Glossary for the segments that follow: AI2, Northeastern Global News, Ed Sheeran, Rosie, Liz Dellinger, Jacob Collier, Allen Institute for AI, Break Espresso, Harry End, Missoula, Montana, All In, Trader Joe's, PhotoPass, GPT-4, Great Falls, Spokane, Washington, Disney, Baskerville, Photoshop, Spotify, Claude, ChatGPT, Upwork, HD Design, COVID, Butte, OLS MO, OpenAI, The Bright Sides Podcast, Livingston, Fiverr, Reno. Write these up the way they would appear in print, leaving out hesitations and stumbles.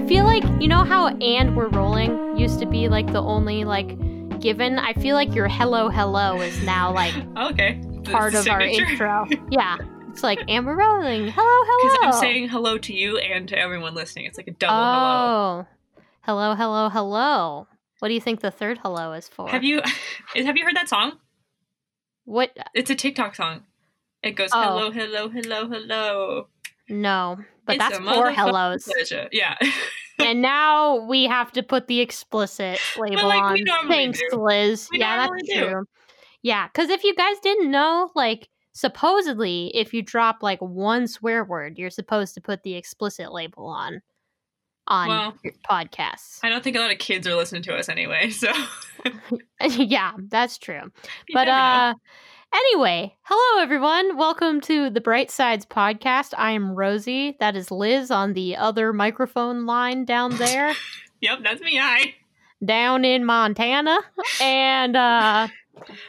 I feel like, you know how "and we're rolling" used to be like the only like given? I feel like your "hello, hello" is now like okay, part of our intro. Yeah. It's like, "and we're rolling. Hello, hello." Because I'm saying hello to you and to everyone listening. It's like a double hello. Oh. Hello, hello, hello. What do you think the third hello is for? Have you heard that song? What? It's a TikTok song. It goes, "Oh, hello, hello, hello, hello." No, but it's that's four hellos. Pleasure. Yeah. And now we have to put the explicit label like, on. Thanks, do. Liz. We yeah, that's do. True. Yeah, because if you guys didn't know, like, supposedly, if you drop like one swear word, you're supposed to put the explicit label on your podcasts. I don't think a lot of kids are listening to us anyway, so. Yeah, that's true. Anyway, hello everyone. Welcome to The Bright Sides Podcast. I am Rosie. That is Liz on the other microphone line down there. Yep, that's me. Hi. Down in Montana. And Are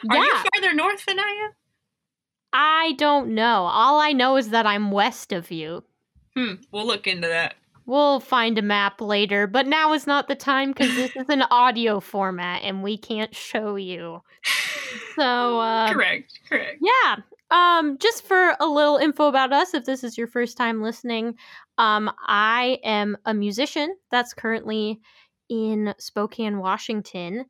you farther north than I am? I don't know. All I know is that I'm west of you. We'll look into that. We'll find a map later, but now is not the time because this is an audio format and we can't show you. So, Correct. Yeah. Just for a little info about us, if this is your first time listening, I am a musician that's currently in Spokane, Washington,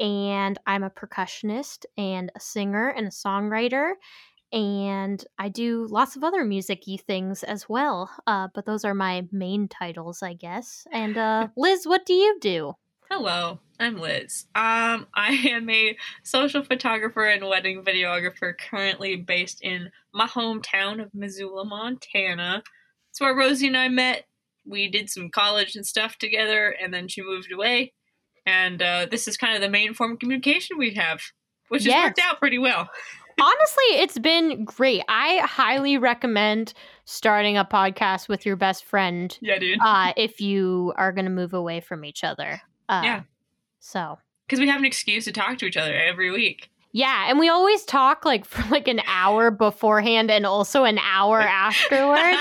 and I'm a percussionist and a singer and a songwriter. And I do lots of other music-y things as well. But those are my main titles, I guess. And Liz, what do you do? Hello, I'm Liz. I am a social photographer and wedding videographer currently based in my hometown of Missoula, Montana. That's where Rosie and I met. We did some college and stuff together, and then she moved away. And this is kind of the main form of communication we have, which has worked out pretty well. Honestly, it's been great. I highly recommend starting a podcast with your best friend. Yeah, dude. If you are going to move away from each other. So. Because we have an excuse to talk to each other every week. Yeah, and we always talk like for like an hour beforehand and also an hour afterward.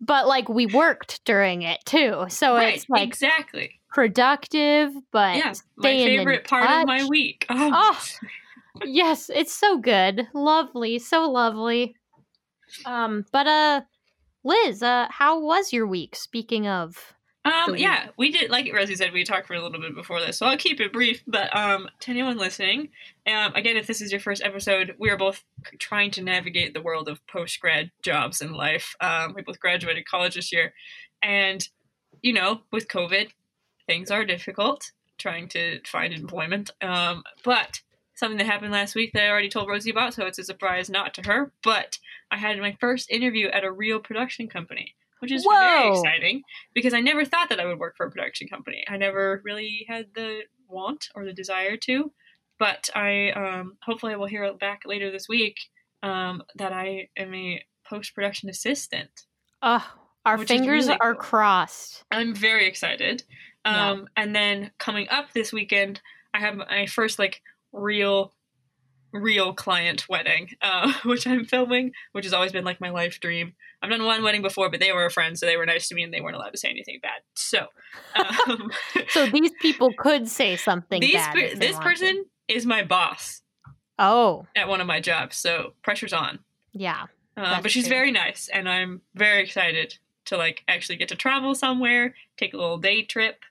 But like we worked during it too. So it's like exactly productive, but my favorite part of my week. Oh. Yes, it's so good. Lovely. So lovely. But Liz, how was your week? Speaking of. We did, like Rosie said, we talked for a little bit before this, so I'll keep it brief. But to anyone listening, again, if this is your first episode, we are both trying to navigate the world of post-grad jobs in life. We both graduated college this year. And, you know, with COVID, things are difficult trying to find employment. But something that happened last week that I already told Rosie about, so it's a surprise not to her. But I had my first interview at a real production company, which is very exciting because I never thought that I would work for a production company. I never really had the want or the desire to. But I hopefully will hear back later this week that I am a post-production assistant. Our fingers really are crossed. I'm very excited. And then coming up this weekend, I have my first like real client wedding, which I'm filming, which has always been like my life dream. I've done one wedding before, but they were a friend, so they were nice to me and they weren't allowed to say anything bad. So, so these people could say something bad. This person is my boss. Oh, at one of my jobs, so pressure's on. Yeah, but she's very nice, and I'm very excited to like actually get to travel somewhere, take a little day trip,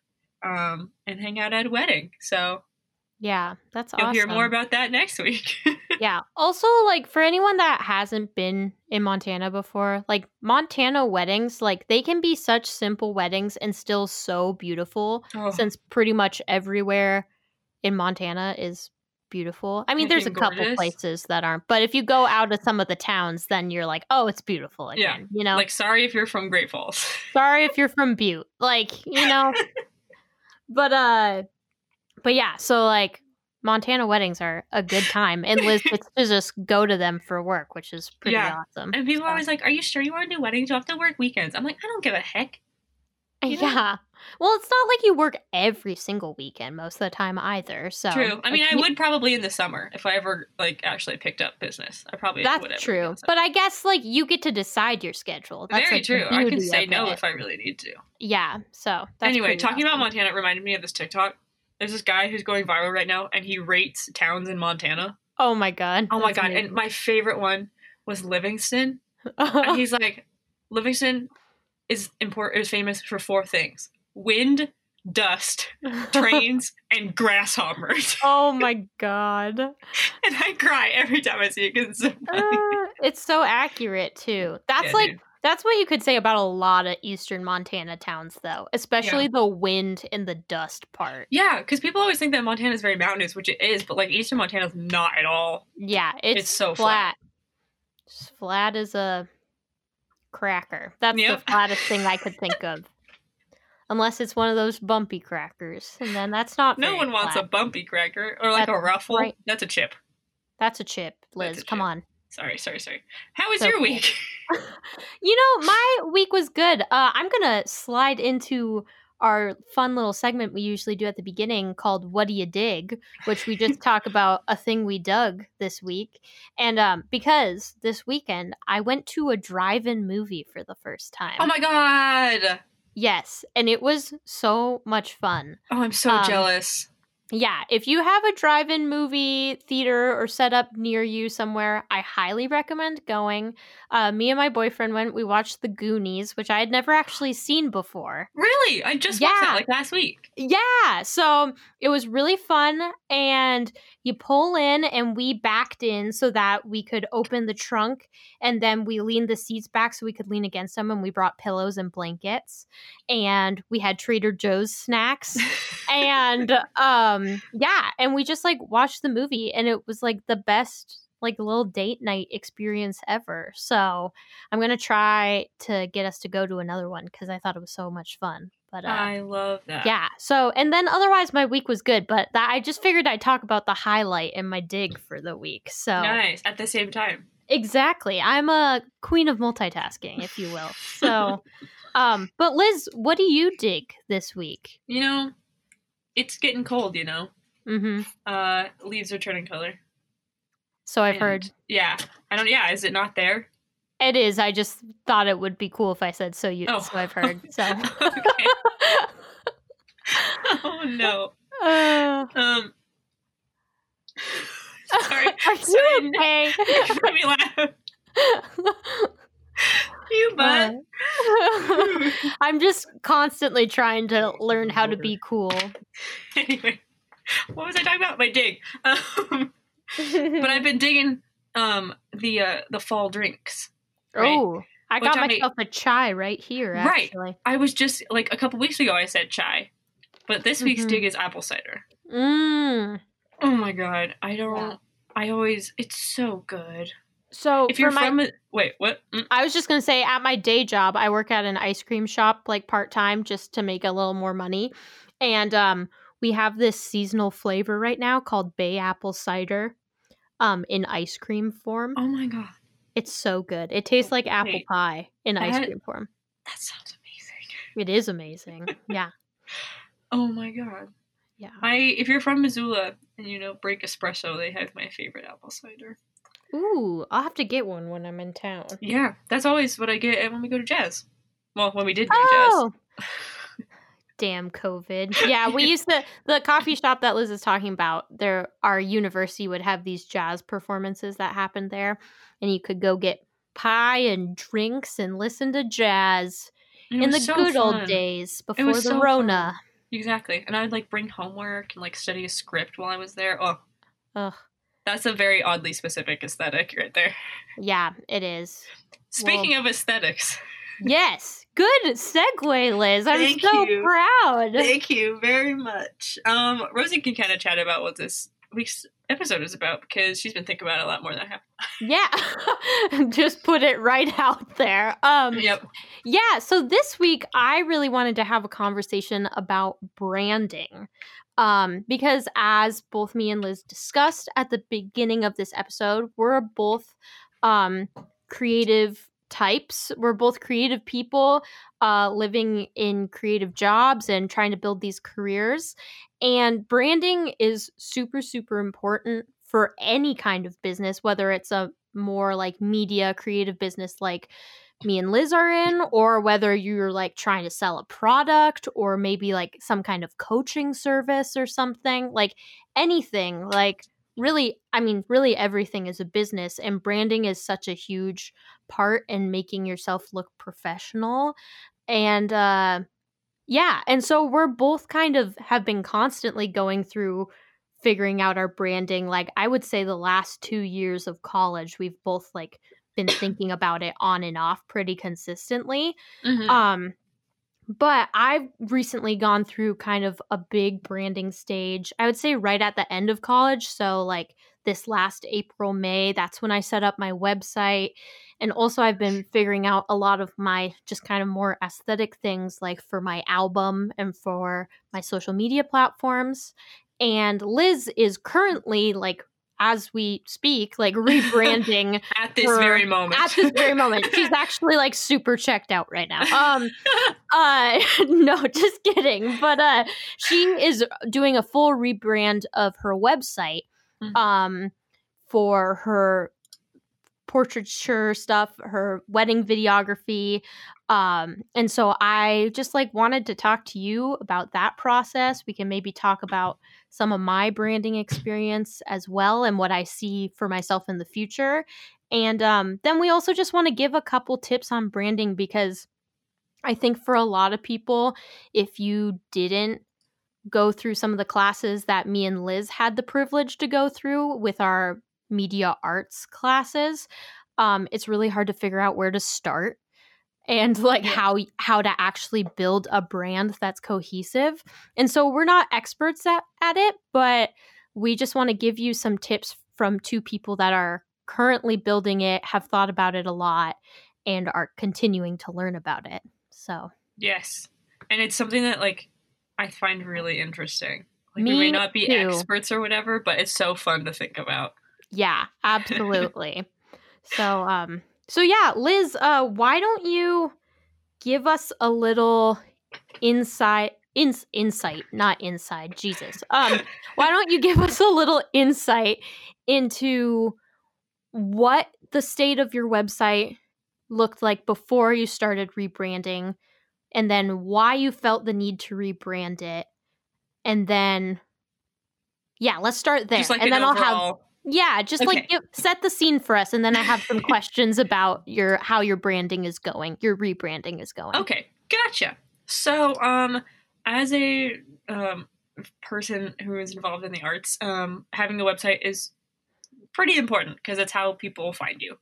and hang out at a wedding. So. Yeah, that's awesome. You'll hear more about that next week. Yeah. Also, like, for anyone that hasn't been in Montana before, like, Montana weddings, like, they can be such simple weddings and still so beautiful since pretty much everywhere in Montana is beautiful. I mean, there's a couple places that aren't, but if you go out to some of the towns, then you're like, oh, it's beautiful again, you know? Like, sorry if you're from Great Falls. Sorry if you're from Butte. Like, you know? But yeah, so like Montana weddings are a good time, and Liz gets to just go to them for work, which is pretty awesome. And people are always like, "Are you sure you want to do weddings? You have to work weekends." I'm like, I don't give a heck. You know? Yeah. Well, it's not like you work every single weekend most of the time either. So true. I mean, like, I would probably in the summer if I ever like actually picked up business. I probably would. That's true. But I guess like you get to decide your schedule. That's very like, true. I can say no if I really need to. Yeah. So that's anyway, talking about Montana, it reminded me of this TikTok. There's this guy who's going viral right now, and he rates towns in Montana. Oh my god. Oh my god. Amazing. And my favorite one was Livingston. And he's like, Livingston is famous for four things. Wind, dust, trains, and grasshoppers. Oh my god. And I cry every time I see it because it's so funny. It's so accurate too. That's yeah, like dude. That's what you could say about a lot of eastern Montana towns though, especially the wind and the dust part. Yeah, because people always think that Montana is very mountainous, which it is, but like eastern Montana is not at all. Yeah, it's so flat. Just flat as a cracker. That's the flattest thing I could think of. Unless it's one of those bumpy crackers, and then that's not. No one wants a bumpy cracker or like a ruffle. Right. That's a chip. That's a chip, Liz. Come on. Sorry. How was your week? You know, my week was good. I'm gonna slide into our fun little segment we usually do at the beginning called "What Do You Dig," which we just talk about a thing we dug this week. And because this weekend I went to a drive-in movie for the first time. Oh my god. Yes, and it was so much fun. Oh, I'm so jealous. Yeah, if you have a drive-in movie theater or set up near you somewhere, I highly recommend going. Me and my boyfriend went. We watched The Goonies, which I had never actually seen before. Really? I just watched that like last week. Yeah, so it was really fun, and you pull in, and we backed in so that we could open the trunk, and then we leaned the seats back so we could lean against them, and we brought pillows and blankets, and we had Trader Joe's snacks, and yeah, and we just like watched the movie, and it was like the best like little date night experience ever. So I'm gonna try to get us to go to another one because I thought it was so much fun. But I love that. Yeah. So, and then otherwise my week was good, but I just figured I'd talk about the highlight and my dig for the week. So nice. At the same time. Exactly. I'm a queen of multitasking, if you will. So, but Liz, what do you dig this week? You know, it's getting cold, you know. Mm-hmm. Leaves are turning color. So I've heard. Yeah. Is it not there? It is. I just thought it would be cool if I said so I've heard. So. Okay. Oh no. Sorry. Are you okay? You made me laugh. You bud. I'm just constantly trying to learn how to be cool. Anyway, what was I talking about? My dig. But I've been digging the fall drinks. Right? Oh, I got myself a chai right here, actually. Right. I was just, like, a couple weeks ago I said chai, but this week's dig is apple cider. Mm. Oh, my God. It's so good. So, if you're wait, what? Mm. I was just going to say, at my day job, I work at an ice cream shop, like, part-time, just to make a little more money. And we have this seasonal flavor right now called bay apple cider in ice cream form. Oh, my God. It's so good. It tastes like apple pie in ice cream form. That sounds amazing. It is amazing. Yeah. Oh my god. Yeah. If you're from Missoula and you know Break Espresso, they have my favorite apple cider. Ooh, I'll have to get one when I'm in town. Yeah, that's always what I get when we go to jazz. Well, when we did do jazz. Damn COVID. Yeah, we used to, the coffee shop that Liz is talking about, our university would have these jazz performances that happened there, and you could go get pie and drinks and listen to jazz in the good old days before the Rona. Exactly. And I would like bring homework and like study a script while I was there. Oh. Ugh. That's a very oddly specific aesthetic right there. Yeah, it is. Speaking of aesthetics. Yes. Good segue, Liz. I'm so proud. Thank you very much. Rosie can kind of chat about what this week's episode is about because she's been thinking about it a lot more than I have. Yeah. Just put it right out there. Yep. Yeah. So this week, I really wanted to have a conversation about branding. Because as both me and Liz discussed at the beginning of this episode, we're both creative types. We're both creative people living in creative jobs and trying to build these careers. And branding is super, super important for any kind of business, whether it's a more like media creative business like me and Lizz are in, or whether you're like trying to sell a product or maybe like some kind of coaching service or something, like anything, like really, I mean, really everything is a business, and branding is such a huge part in making yourself look professional. And yeah. And so we're both kind of have been constantly going through figuring out our branding. Like I would say the last 2 years of college, we've both like been thinking about it on and off pretty consistently. Mm-hmm. But I've recently gone through kind of a big branding stage, I would say right at the end of college. So like this last April, May, that's when I set up my website. And also I've been figuring out a lot of my just kind of more aesthetic things, like for my album and for my social media platforms. And Lizz is currently like, as we speak, like rebranding at this very moment. She's actually like super checked out right now. No, just kidding. But she is doing a full rebrand of her website for her portraiture stuff, her wedding videography. And so I just like wanted to talk to you about that process. We can maybe talk about some of my branding experience as well and what I see for myself in the future. And then we also just want to give a couple tips on branding, because I think for a lot of people, if you didn't go through some of the classes that me and Lizz had the privilege to go through with our media arts classes, it's really hard to figure out where to start and like how to actually build a brand that's cohesive. And so we're not experts at it, but we just want to give you some tips from two people that are currently building it, have thought about it a lot, and are continuing to learn about it. So yes, and it's something that like I find really interesting. Like we may not be experts or whatever, but it's so fun to think about. Yeah, absolutely. So yeah, Lizz, why don't you give us a little why don't you give us a little insight into what the state of your website looked like before you started rebranding, and then why you felt the need to rebrand it, and then yeah, let's start there. Just like and an then overall... set the scene for us, and then I have some questions about how your branding is going, your rebranding is going. Okay, gotcha. So, as a person who is involved in the arts, having a website is pretty important because that's how people find you.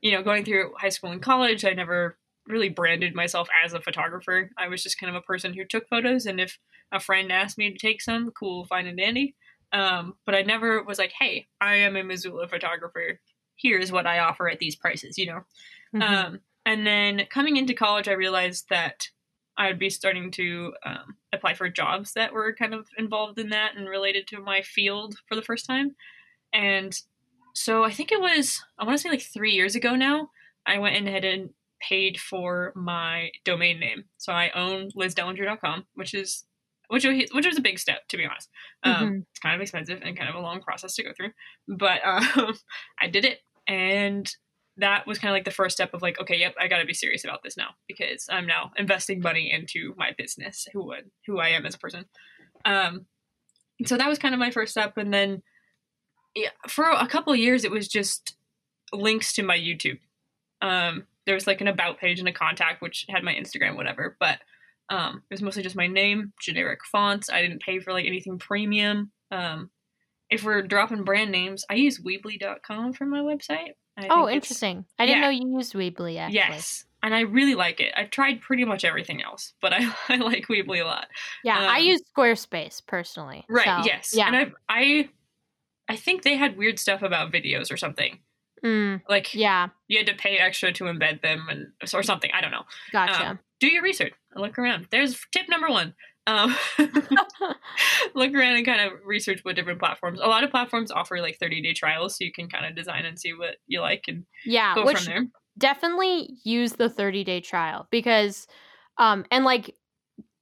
You know, going through high school and college, I never really branded myself as a photographer. I was just kind of a person who took photos, and if a friend asked me to take some, cool, fine and dandy. But I never was like, hey, I am a Missoula photographer. Here's what I offer at these prices, you know? Mm-hmm. And then coming into college, I realized that I would be starting to apply for jobs that were kind of involved in that and related to my field for the first time. And so I think it was, I want to say like 3 years ago now, I went ahead and paid for my domain name. So I own lizzdellinger.com, which was a big step, to be honest. It's kind of expensive and kind of a long process to go through, but I did it. And that was kind of like the first step of like, okay, yep, I got to be serious about this now, because I'm now investing money into my business, who I am as a person. So that was kind of my first step. And then for a couple of years, it was just links to my YouTube. There was like an about page and a contact, which had my Instagram, whatever, but it was mostly just my name, generic fonts. I didn't pay for like anything premium. If we're dropping brand names, I use Weebly.com for my website. Interesting. I didn't know you used Weebly, actually. Yes, and I really like it. I've tried pretty much everything else, but I like Weebly a lot. Yeah, I use Squarespace, personally. Right, so, yes. Yeah. And I think they had weird stuff about videos or something. You had to pay extra to embed them or something. I don't know. Gotcha. Do your research. Look around. There's tip number one. Look around and kind of research what different platforms. A lot of platforms offer like 30-day trials, so you can kind of design and see what you like and go from there. definitely use the 30-day trial because and like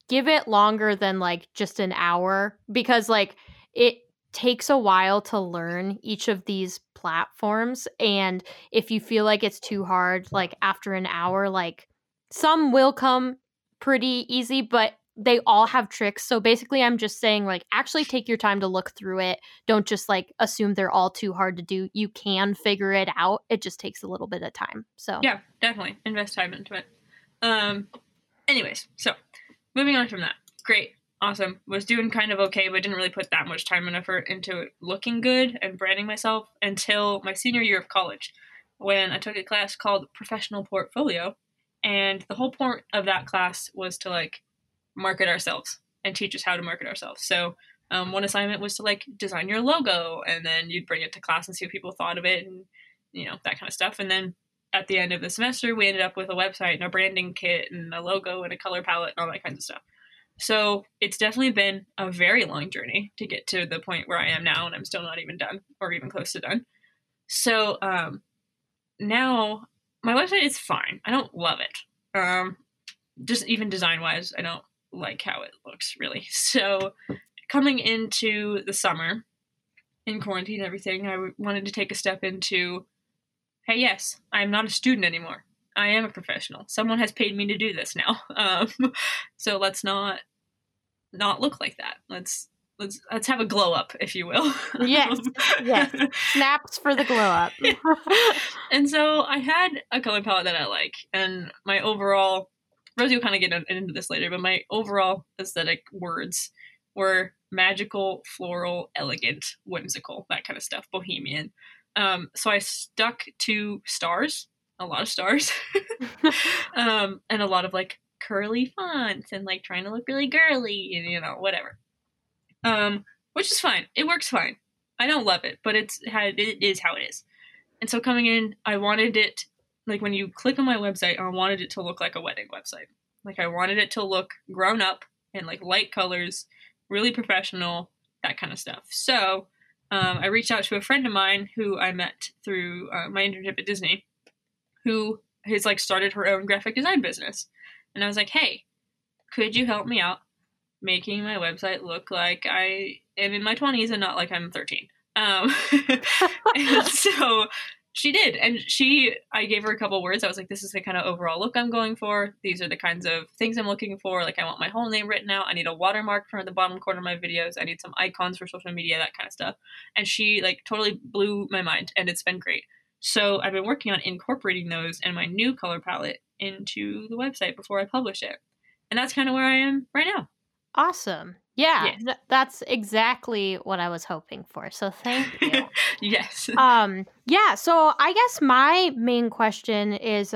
give it longer than like just an hour, because like it takes a while to learn each of these platforms. And if you feel like it's too hard, like after an hour, like some will come pretty easy, but they all have tricks. So basically I'm just saying like actually take your time to look through it. Don't just like assume they're all too hard to do. You can figure it out. It just takes a little bit of time. So yeah, definitely invest time into it. Anyways, so moving on from that. Great. Awesome. Was doing kind of okay, but didn't really put that much time and effort into looking good and branding myself until my senior year of college when I took a class called Professional Portfolio. And the whole point of that class was to like market ourselves and teach us how to market ourselves. So one assignment was to like design your logo, and then you'd bring it to class and see what people thought of it and, you know, that kind of stuff. And then at the end of the semester, we ended up with a website and a branding kit and a logo and a color palette and all that kinds of stuff. So it's definitely been a very long journey to get to the point where I am now, and I'm still not even done or even close to done. So now my website is fine. I don't love it. Just even design-wise, I don't like how it looks, really. So coming into the summer, in quarantine and everything, I wanted to take a step into, hey, yes, I'm not a student anymore. I am a professional. Someone has paid me to do this now. So let's not look like that. Let's have a glow up, if you will. Yes. Snaps for the glow up. And so I had a color palette that I like, and my overall, Rosie will kind of get into this later, but my overall aesthetic words were magical, floral, elegant, whimsical, that kind of stuff, bohemian. So I stuck to stars. A lot of stars and a lot of like curly fonts and like trying to look really girly and, you know, whatever, which is fine. It works fine. I don't love it, but it is how it is. And so coming in, I wanted it, like when you click on my website, I wanted it to look like a wedding website. Like I wanted it to look grown up and like light colors, really professional, that kind of stuff. So I reached out to a friend of mine who I met through my internship at Disney, who has like started her own graphic design business. And I was like, hey, could you help me out making my website look like I am in my 20s and not like I'm 13? And so she did. And I gave her a couple words. I was like, this is the kind of overall look I'm going for. These are the kinds of things I'm looking for. Like I want my whole name written out. I need a watermark from the bottom corner of my videos. I need some icons for social media, that kind of stuff. And she like totally blew my mind, and it's been great. So I've been working on incorporating those and my new color palette into the website before I publish it. And that's kind of where I am right now. Awesome. Yeah, yes. That's exactly what I was hoping for. So thank you. Yes. Yeah, so I guess my main question is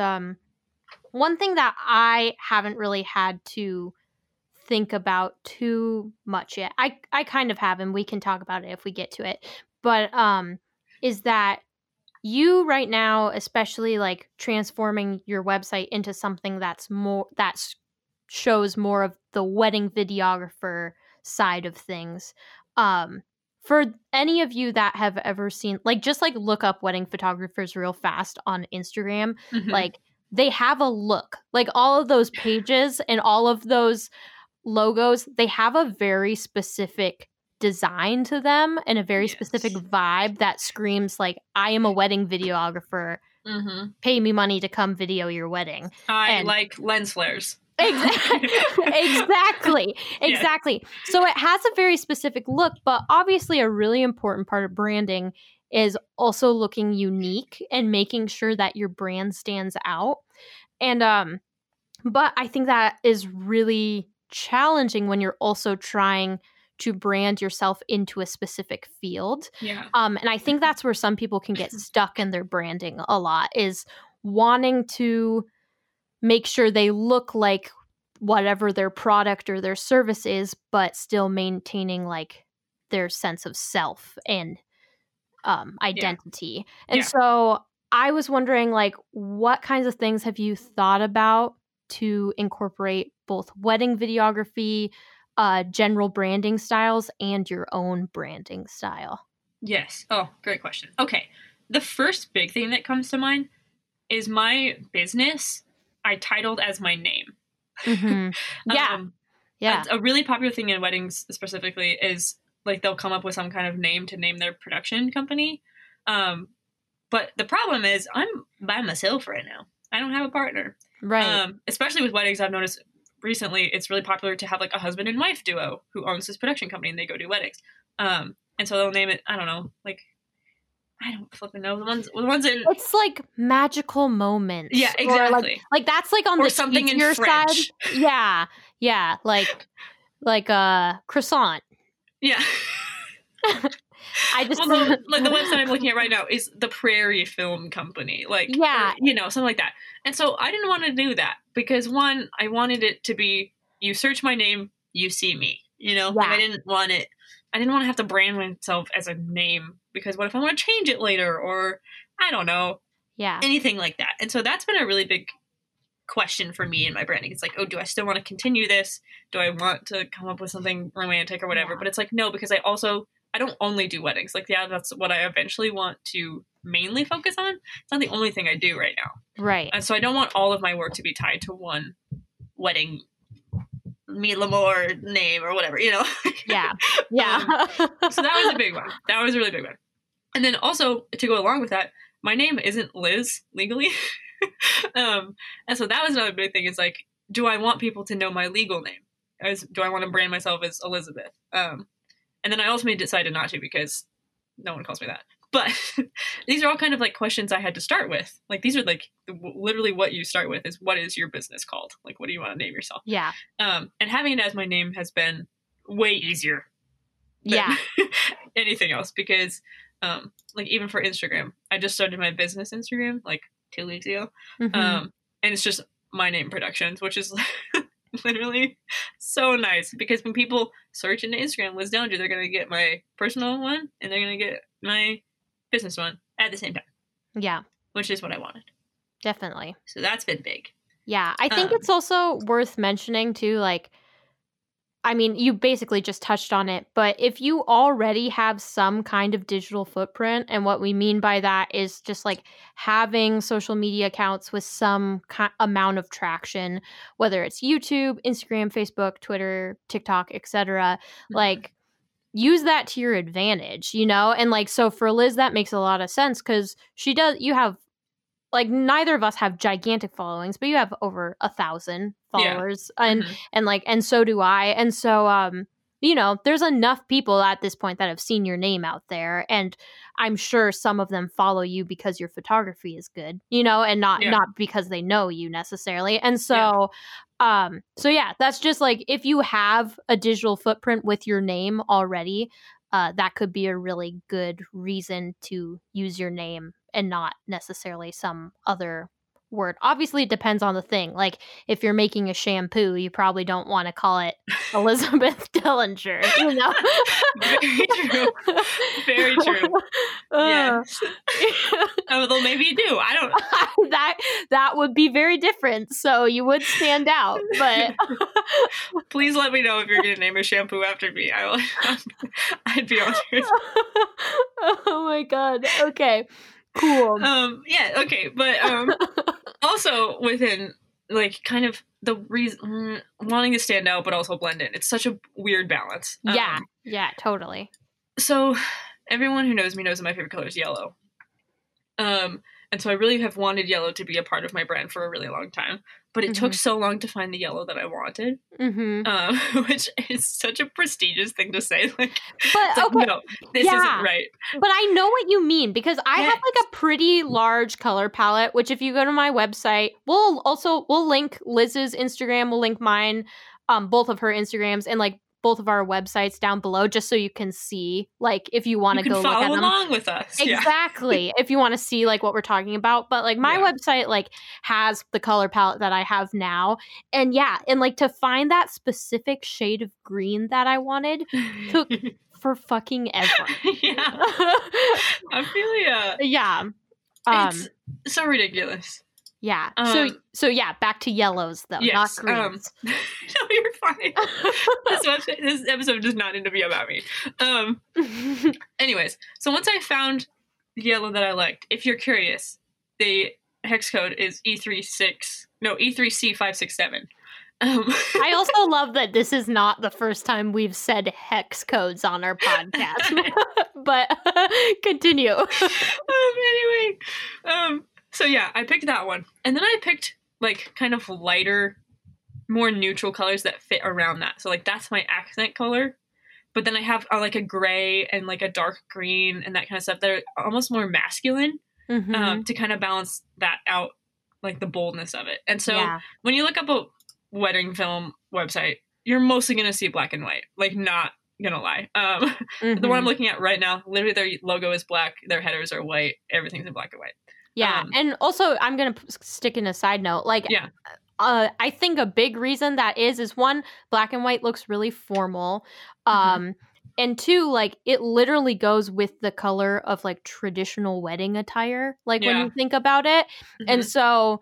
one thing that I haven't really had to think about too much yet. I kind of have, and we can talk about it if we get to it. But is that you right now, especially like transforming your website into something that's more, that shows more of the wedding videographer side of things. For any of you that have ever seen, like, just like look up wedding photographers real fast on Instagram. Mm-hmm. Like they have a look, like all of those pages and all of those logos, they have a very specific design to them and a very specific vibe that screams like, I am a wedding videographer. Mm-hmm. Pay me money to come video your wedding. I like lens flares. Exactly. Yes. So it has a very specific look, but obviously a really important part of branding is also looking unique and making sure that your brand stands out. And but I think that is really challenging when you're also trying to brand yourself into a specific field. Yeah. And I think that's where some people can get stuck in their branding a lot, is wanting to make sure they look like whatever their product or their service is, but still maintaining like their sense of self and identity. Yeah. And so I was wondering, like, what kinds of things have you thought about to incorporate both wedding videography, general branding styles, and your own branding style? Yes. Oh, great question. Okay. The first big thing that comes to mind is my business I titled as my name. Mm-hmm. Yeah. Yeah. A really popular thing in weddings specifically is like they'll come up with some kind of name to name their production company. But the problem is I'm by myself right now. I don't have a partner. Right. Especially with weddings, I've noticed recently it's really popular to have like a husband and wife duo who owns this production company and they go do weddings. And so they'll name it, I don't know, like I don't fucking know. The ones in it's like magical moments. Yeah, exactly. Or like that's like on or the something in French side. Yeah, yeah, like a croissant. Yeah. I just although, like the website I'm looking at right now is the Prairie Film Company, like yeah, or, you know, something like that. And so I didn't want to do that because one, I wanted it to be you search my name, you see me. You know, yeah. Like I didn't want to have to brand myself as a name because what if I want to change it later or I don't know. Yeah. Anything like that. And so that's been a really big question for me in my branding. It's like, oh, do I still want to continue this? Do I want to come up with something romantic or whatever? Yeah. But it's like, no, because I don't only do weddings. Like, yeah, that's what I eventually want to mainly focus on. It's not the only thing I do right now. Right. And so I don't want all of my work to be tied to one wedding me L'Amour name or whatever, you know? Yeah. Yeah. So that was a big one. That was a really big one. And then also to go along with that, my name isn't Lizz legally. And so that was another big thing. It's like, do I want people to know my legal name? Do I want to brand myself as Elizabeth? And then I ultimately decided not to because no one calls me that. But these are all kind of like questions I had to start with. Like these are like literally what you start with is what is your business called? Like what do you want to name yourself? Yeah. And having it as my name has been way easier than anything else because like even for Instagram, I just started my business Instagram like 2 weeks ago. Mm-hmm. And it's just my name Productions, which is literally so nice because when people search into Instagram Liz Dellinger, they're going to get my personal one and they're going to get my business one at the same time. Yeah. Which is what I wanted. Definitely. So that's been big. Yeah. I think it's also worth mentioning too, like, I mean, you basically just touched on it, but if you already have some kind of digital footprint, and what we mean by that is just like having social media accounts with some amount of traction, whether it's YouTube, Instagram, Facebook, Twitter, TikTok, etc. Mm-hmm. Like use that to your advantage, you know? And like, so for Liz, that makes a lot of sense because you have like neither of us have gigantic followings, but you have over 1,000 followers and so do I. And so, you know, there's enough people at this point that have seen your name out there. And I'm sure some of them follow you because your photography is good, you know, and not because they know you necessarily. And so, that's just like, if you have a digital footprint with your name already, that could be a really good reason to use your name and not necessarily some other word. Obviously, it depends on the thing. Like, if you're making a shampoo, you probably don't want to call it Elizabeth Dellinger. You know? Very true. Very true. Yes. Although maybe you do. I don't. That would be very different. So you would stand out. But please let me know if you're going to name a shampoo after me. I will. I'd be honored. Oh my god. Okay. Cool. Okay. But also within like kind of the reason wanting to stand out, but also blend in. It's such a weird balance. Yeah. Yeah, totally. So everyone who knows me knows that my favorite color is yellow. And so I really have wanted yellow to be a part of my brand for a really long time, but it took so long to find the yellow that I wanted, which is such a prestigious thing to say. Like, but okay, no, this isn't right. But I know what you mean because I have like a pretty large color palette, which if you go to my website, we'll link Liz's Instagram, we'll link mine, both of her Instagrams and like both of our websites down below just so you can see like if you want to go follow along with us exactly if you want to see like what we're talking about. But like my website like has the color palette that I have now and like to find that specific shade of green that I wanted took for fucking ever. I feel it's so ridiculous. Yeah. Back to yellows though, yes, not greens. No, you're fine. This episode does not need to be about me. Anyways, so once I found the yellow that I liked, if you're curious, the hex code is E3C567. I also love that this is not the first time we've said hex codes on our podcast, but continue. Anyway, so yeah, I picked that one. And then I picked like kind of lighter, more neutral colors that fit around that. So like that's my accent color. But then I have like a gray and like a dark green and that kind of stuff that are almost more masculine to kind of balance that out, like the boldness of it. And so when you look up a wedding film website, you're mostly going to see black and white, like not going to lie. The one I'm looking at right now, literally their logo is black, their headers are white, everything's in black and white. Yeah. And also I'm going to stick in a side note, like I think a big reason that is one, black and white looks really formal. And two, like it literally goes with the color of like traditional wedding attire, like when you think about it. And so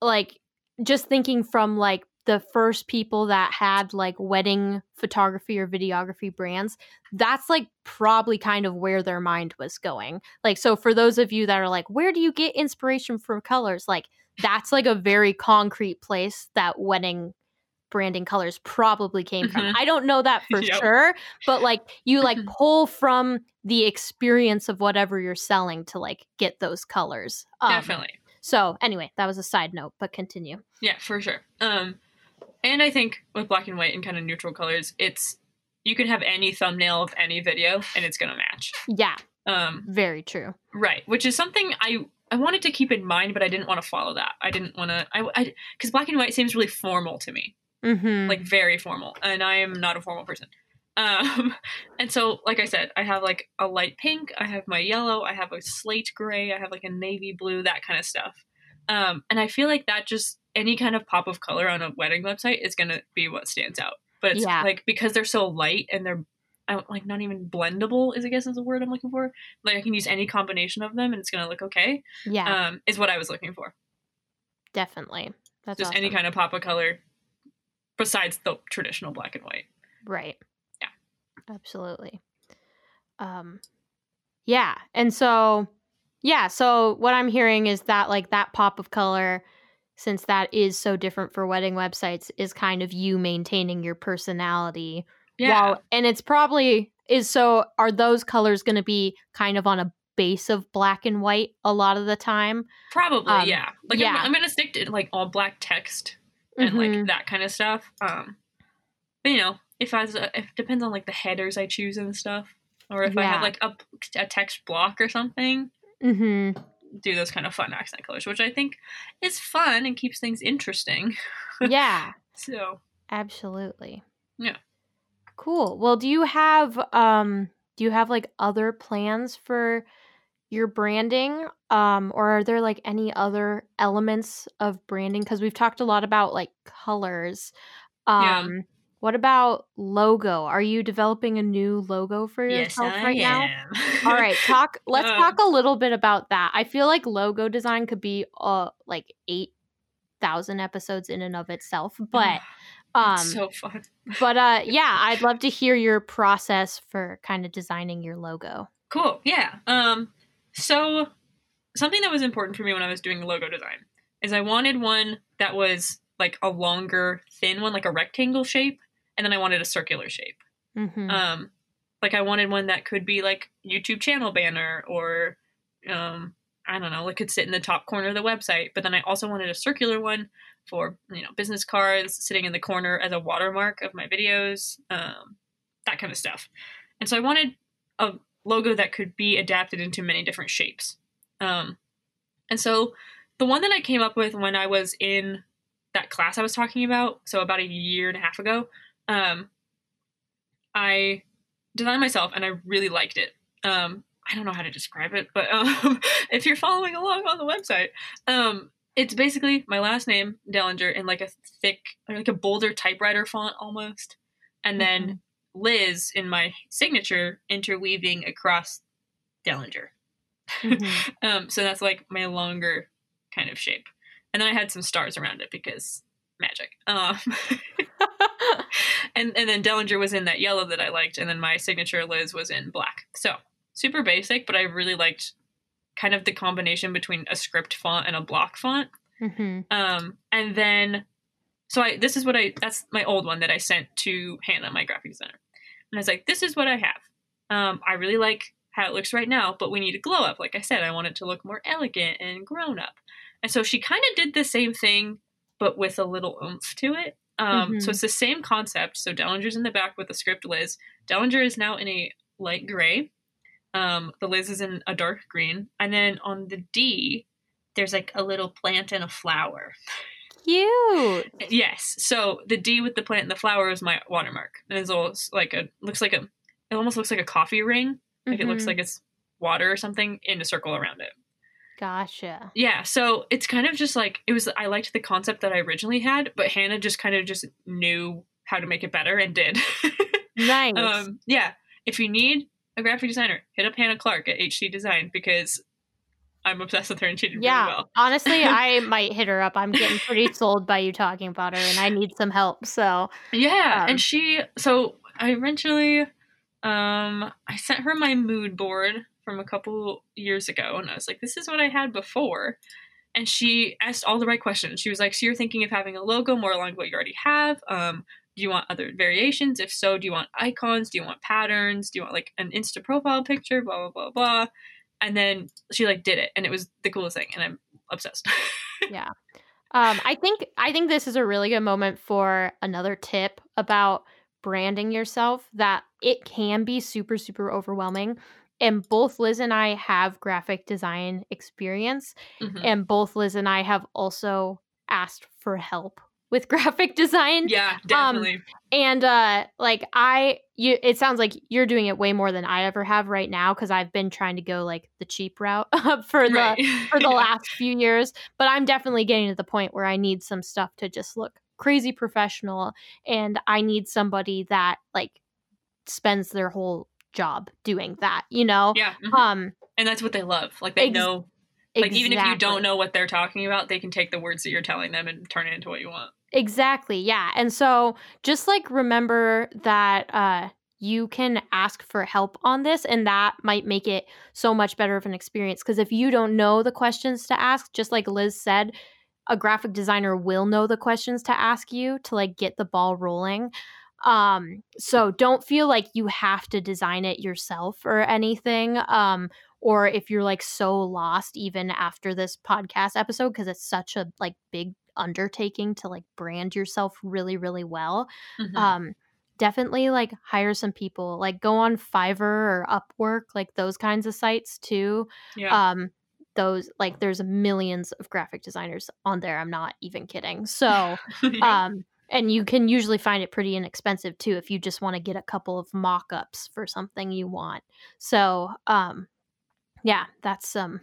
like just thinking from like the first people that had like wedding photography or videography brands, that's like probably kind of where their mind was going. Like, so for those of you that are like, where do you get inspiration for colors? Like that's like a very concrete place that wedding branding colors probably came from. I don't know that for sure, but like you like pull from the experience of whatever you're selling to like get those colors. Definitely. So anyway, that was a side note, but continue. Yeah, for sure. And I think with black and white and kind of neutral colors, it's, you can have any thumbnail of any video and it's going to match. Yeah. Very true. Right. Which is something I wanted to keep in mind, but I didn't want to follow that. I didn't want to, because black and white seems really formal to me. Like very formal, and I am not a formal person. And so, like I said, I have like a light pink, I have my yellow, I have a slate gray, I have like a navy blue, that kind of stuff. And I feel like that just any kind of pop of color on a wedding website is going to be what stands out. But it's like because they're so light and they're like not even blendable is I guess is the word I'm looking for. Like I can use any combination of them and it's going to look okay. Yeah, is what I was looking for. Definitely, that's just awesome. Any kind of pop of color. Besides the traditional black and white. Right. Yeah. Absolutely. Yeah. And so, yeah. So what I'm hearing is that like that pop of color, since that is so different for wedding websites, is kind of you maintaining your personality. Yeah. While, and it's probably is. So are those colors going to be kind of on a base of black and white a lot of the time? Probably. Yeah. Like I'm going to stick to like all black text. And like that kind of stuff. But you know, if it depends on like the headers I choose and stuff, or if I have like a text block or something, do those kind of fun accent colors, which I think is fun and keeps things interesting. Yeah. So absolutely. Yeah. Cool. Well, do you have like other plans for your branding, or are there like any other elements of branding? Because we've talked a lot about like colors. What about logo? Are you developing a new logo for yourself now? All right, let's talk a little bit about that. I feel like logo design could be like 8,000 episodes in and of itself, but it's so fun. But I'd love to hear your process for kind of designing your logo. Cool. Yeah. So something that was important for me when I was doing logo design is I wanted one that was like a longer, thin one, like a rectangle shape. And then I wanted a circular shape. Like I wanted one that could be like YouTube channel banner or, I don't know, like could sit in the top corner of the website. But then I also wanted a circular one for, you know, business cards sitting in the corner as a watermark of my videos, that kind of stuff. And so I wanted a logo that could be adapted into many different shapes. And so the one that I came up with when I was in that class I was talking about, so about a year and a half ago, I designed myself and I really liked it. I don't know how to describe it, but if you're following along on the website, it's basically my last name, Dellinger, in like a thick, like a bolder typewriter font almost. And then Lizz in my signature interweaving across Dellinger. So that's like my longer kind of shape. And then I had some stars around it because magic. And then Dellinger was in that yellow that I liked. And then my signature Lizz was in black. So super basic, but I really liked kind of the combination between a script font and a block font. Mm-hmm. And then, so I, this is what I, that's my old one that I sent to Hannah, my graphic designer. And I was like, this is what I have. I really like how it looks right now, but we need to glow up. Like I said, I want it to look more elegant and grown up. And so she kind of did the same thing, but with a little oomph to it. Mm-hmm. So it's the same concept. So Dellinger's in the back with the script Lizz. Dellinger is now in a light gray. The Lizz is in a dark green. And then on the D, there's like a little plant and a flower. Cute. Yes. So the D with the plant and the flower is my watermark. And it's all like a, looks like a, it almost looks like a coffee ring. Like mm-hmm. It looks like it's water or something in a circle around it. Gotcha. Yeah. So it's kind of just like, it was, I liked the concept that I originally had, but Hannah just kind of just knew how to make it better and did. Nice. Yeah. If you need a graphic designer, hit up Hannah Clark at HD Design because I'm obsessed with her and she did really well. Honestly, I might hit her up. I'm getting pretty sold by you talking about her and I need some help. So yeah. And she, so I eventually, I sent her my mood board from a couple years ago and I was like, this is what I had before. And she asked all the right questions. She was like, so you're thinking of having a logo more along what you already have. Do you want other variations? If so, do you want icons? Do you want patterns? Do you want like an Insta profile picture? Blah, blah, blah, blah. And then she like did it and it was the coolest thing and I'm obsessed. Yeah. I think this is a really good moment for another tip about branding yourself, that it can be super, super overwhelming. And both Lizz and I have graphic design experience, mm-hmm. and both Lizz and I have also asked for help with graphic design. Yeah, definitely. It sounds like you're doing it way more than I ever have right now because I've been trying to go like the cheap route for the last few years. But I'm definitely getting to the point where I need some stuff to just look crazy professional, and I need somebody that like spends their whole job doing that, you know? Yeah. Mm-hmm. And that's what they love. Like they know, like exactly. Even if you don't know what they're talking about, they can take the words that you're telling them and turn it into what you want. Exactly. Yeah. And so just like, remember that, you can ask for help on this, and that might make it so much better of an experience. Cause if you don't know the questions to ask, just like Lizz said, a graphic designer will know the questions to ask you to like get the ball rolling. So don't feel like you have to design it yourself or anything. Or if you're like so lost even after this podcast episode, because it's such a like big undertaking to like brand yourself really, really well. Mm-hmm. Definitely like hire some people, like go on Fiverr or Upwork, like those kinds of sites too. Yeah. Those like there's millions of graphic designers on there. I'm not even kidding. So, and you can usually find it pretty inexpensive, too, if you just want to get a couple of mock-ups for something you want. So, yeah, that's a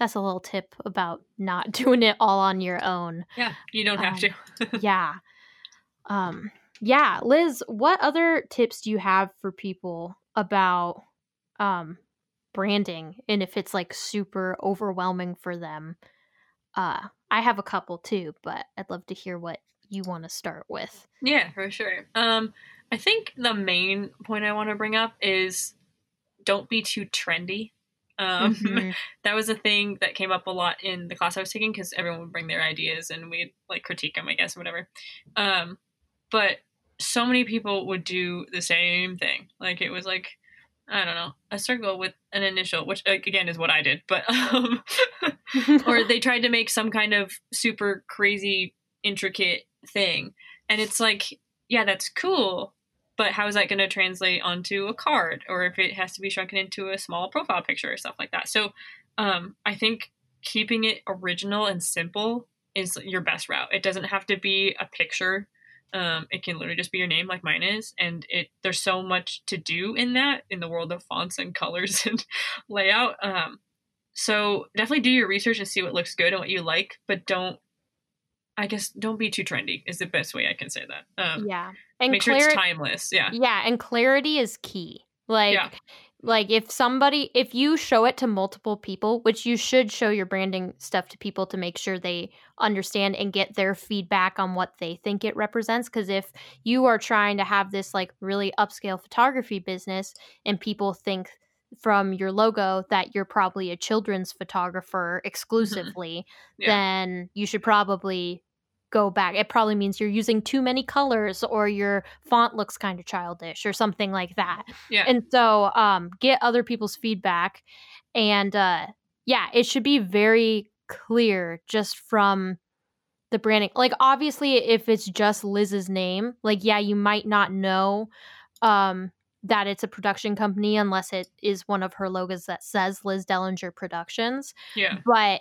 little tip about not doing it all on your own. Yeah, you don't have to. Yeah. Yeah, Lizz, what other tips do you have for people about branding and if it's, like, super overwhelming for them? I have a couple, too, but I'd love to hear what you want to start with. Yeah, for sure. I think the main point I want to bring up is don't be too trendy. Mm-hmm. That was a thing that came up a lot in the class I was taking because everyone would bring their ideas and we'd like critique them, I guess, or whatever. But so many people would do the same thing. Like it was like, I don't know, a circle with an initial, which again is what I did, but, or they tried to make some kind of super crazy, intricate thing. And it's like, yeah, that's cool, but how is that going to translate onto a card, or if it has to be shrunken into a small profile picture or stuff like that? So I think keeping it original and simple is your best route. It doesn't have to be a picture. It can literally just be your name like mine is. And there's so much to do in that, in the world of fonts and colors and layout. So definitely do your research and see what looks good and what you like, but don't be too trendy is the best way I can say that. Yeah. And make sure it's timeless. Yeah. Yeah. And clarity is key. Like, yeah. Like if you show it to multiple people, which you should show your branding stuff to people to make sure they understand and get their feedback on what they think it represents. Because if you are trying to have this like really upscale photography business and people think from your logo that you're probably a children's photographer exclusively, yeah, then you should probably go back. It probably means you're using too many colors or your font looks kind of childish or something like that. Yeah. And so get other people's feedback. And yeah, it should be very clear just from the branding. Like, obviously, if it's just Lizz's name, like, yeah, you might not know that it's a production company unless it is one of her logos that says Lizz Dellinger Productions. Yeah. But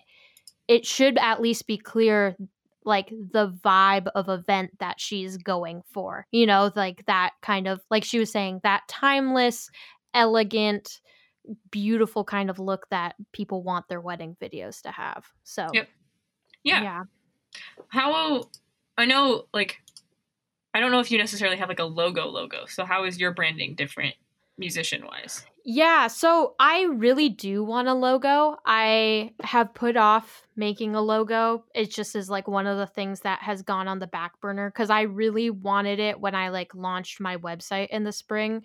it should at least be clear, like, the vibe of event that she's going for, you know, like that kind of, like she was saying, that timeless, elegant, beautiful kind of look that people want their wedding videos to have. So, yep. Yeah. How, I know, like, I don't know if you necessarily have like a logo. So how is your branding different musician wise? Yeah. So I really do want a logo. I have put off making a logo. It just is like one of the things that has gone on the back burner because I really wanted it when I like launched my website in the spring.